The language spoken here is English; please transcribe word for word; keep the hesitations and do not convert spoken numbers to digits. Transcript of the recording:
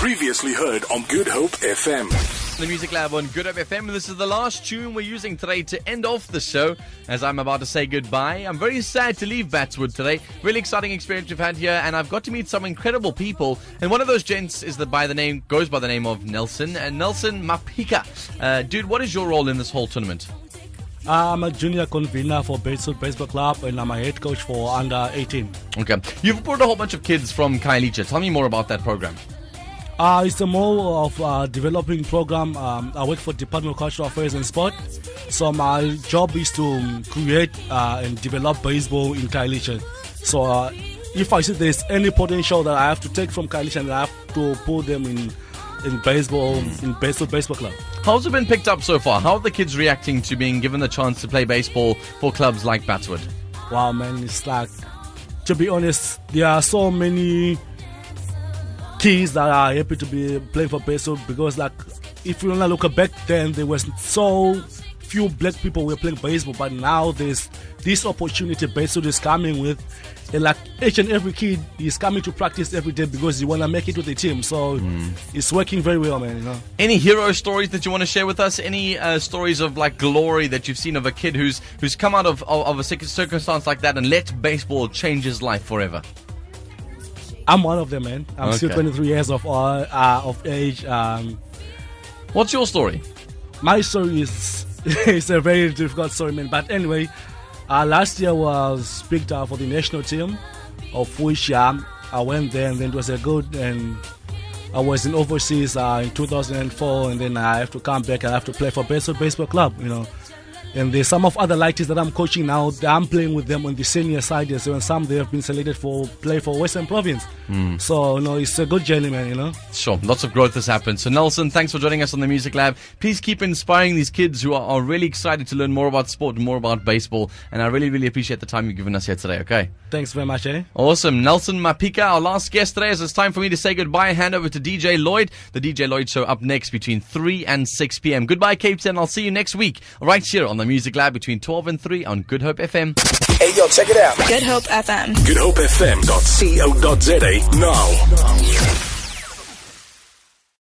Previously heard on Good Hope F M. The Music Lab on Good Hope F M. This is the last tune we're using today to end off the show as I'm about to say goodbye. I'm very sad to leave Battswood today. Really exciting experience we've had here, and I've got to meet some incredible people. And one of those gents is the, by the name goes by the name of Nelson, and Nelson Mapika. Uh, dude, what is your role in this whole tournament? I'm a junior convener for Battswood Baseball Club, and I'm a head coach for under eighteen. Okay. You've brought a whole bunch of kids from Khayelitsha. Tell me more about that program. Uh, it's a more of a developing program. Um, I work for Department of Cultural Affairs and Sport. So my job is to create uh, and develop baseball in Khayelitsha. So uh, if I see there's any potential that I have to take from Khayelitsha, and I have to put them in in baseball, in Battswood Baseball Club. How's it been picked up so far? How are the kids reacting to being given the chance to play baseball for clubs like Battswood? Wow, man, it's like, to be honest, there are so many kids that are happy to be playing for baseball, because, like, if you look back then, there was so few black people were playing baseball, but now there's this opportunity Battswood is coming with. And like each and every kid is coming to practice every day because you want to make it with the team. So mm. it's working very well, man. You know? Any hero stories that you want to share with us? Any uh, stories of like glory that you've seen of a kid who's who's come out of, of, of a circumstance like that and let baseball change his life forever? I'm one of them, man. I'm okay. Still twenty-three years of uh, uh, of age. Um, What's your story? My story is it's a very difficult story, man. But anyway. Uh, last year was picked up for the national team, of which um, I went there, and then it was a good, and I was in overseas uh, in two thousand four, and then I have to come back and I have to play for Battswood Baseball Club, you know. And there's some of other lighties that I'm coaching now, I'm playing with them on the senior side as well, and some they have been selected for play for Western Province. Mm. So, you know, it's a good journey, man, you know. Sure, lots of growth has happened. So, Nelson, thanks for joining us on the Music Lab. Please keep inspiring these kids who are, are really excited to learn more about sport and more about baseball. And I really, really appreciate the time you've given us here today, okay? Thanks very much, eh? Awesome. Nelson Mapika, our last guest today, as it's time for me to say goodbye. Hand over to D J Lloyd. The D J Lloyd show up next between three and six p.m. Goodbye, Cape Town. I'll see you next week right here on the Music Lab between twelve and three on Good Hope F M. Hey, yo, check it out. Good Hope F M. Good Hope F M dot co dot za now.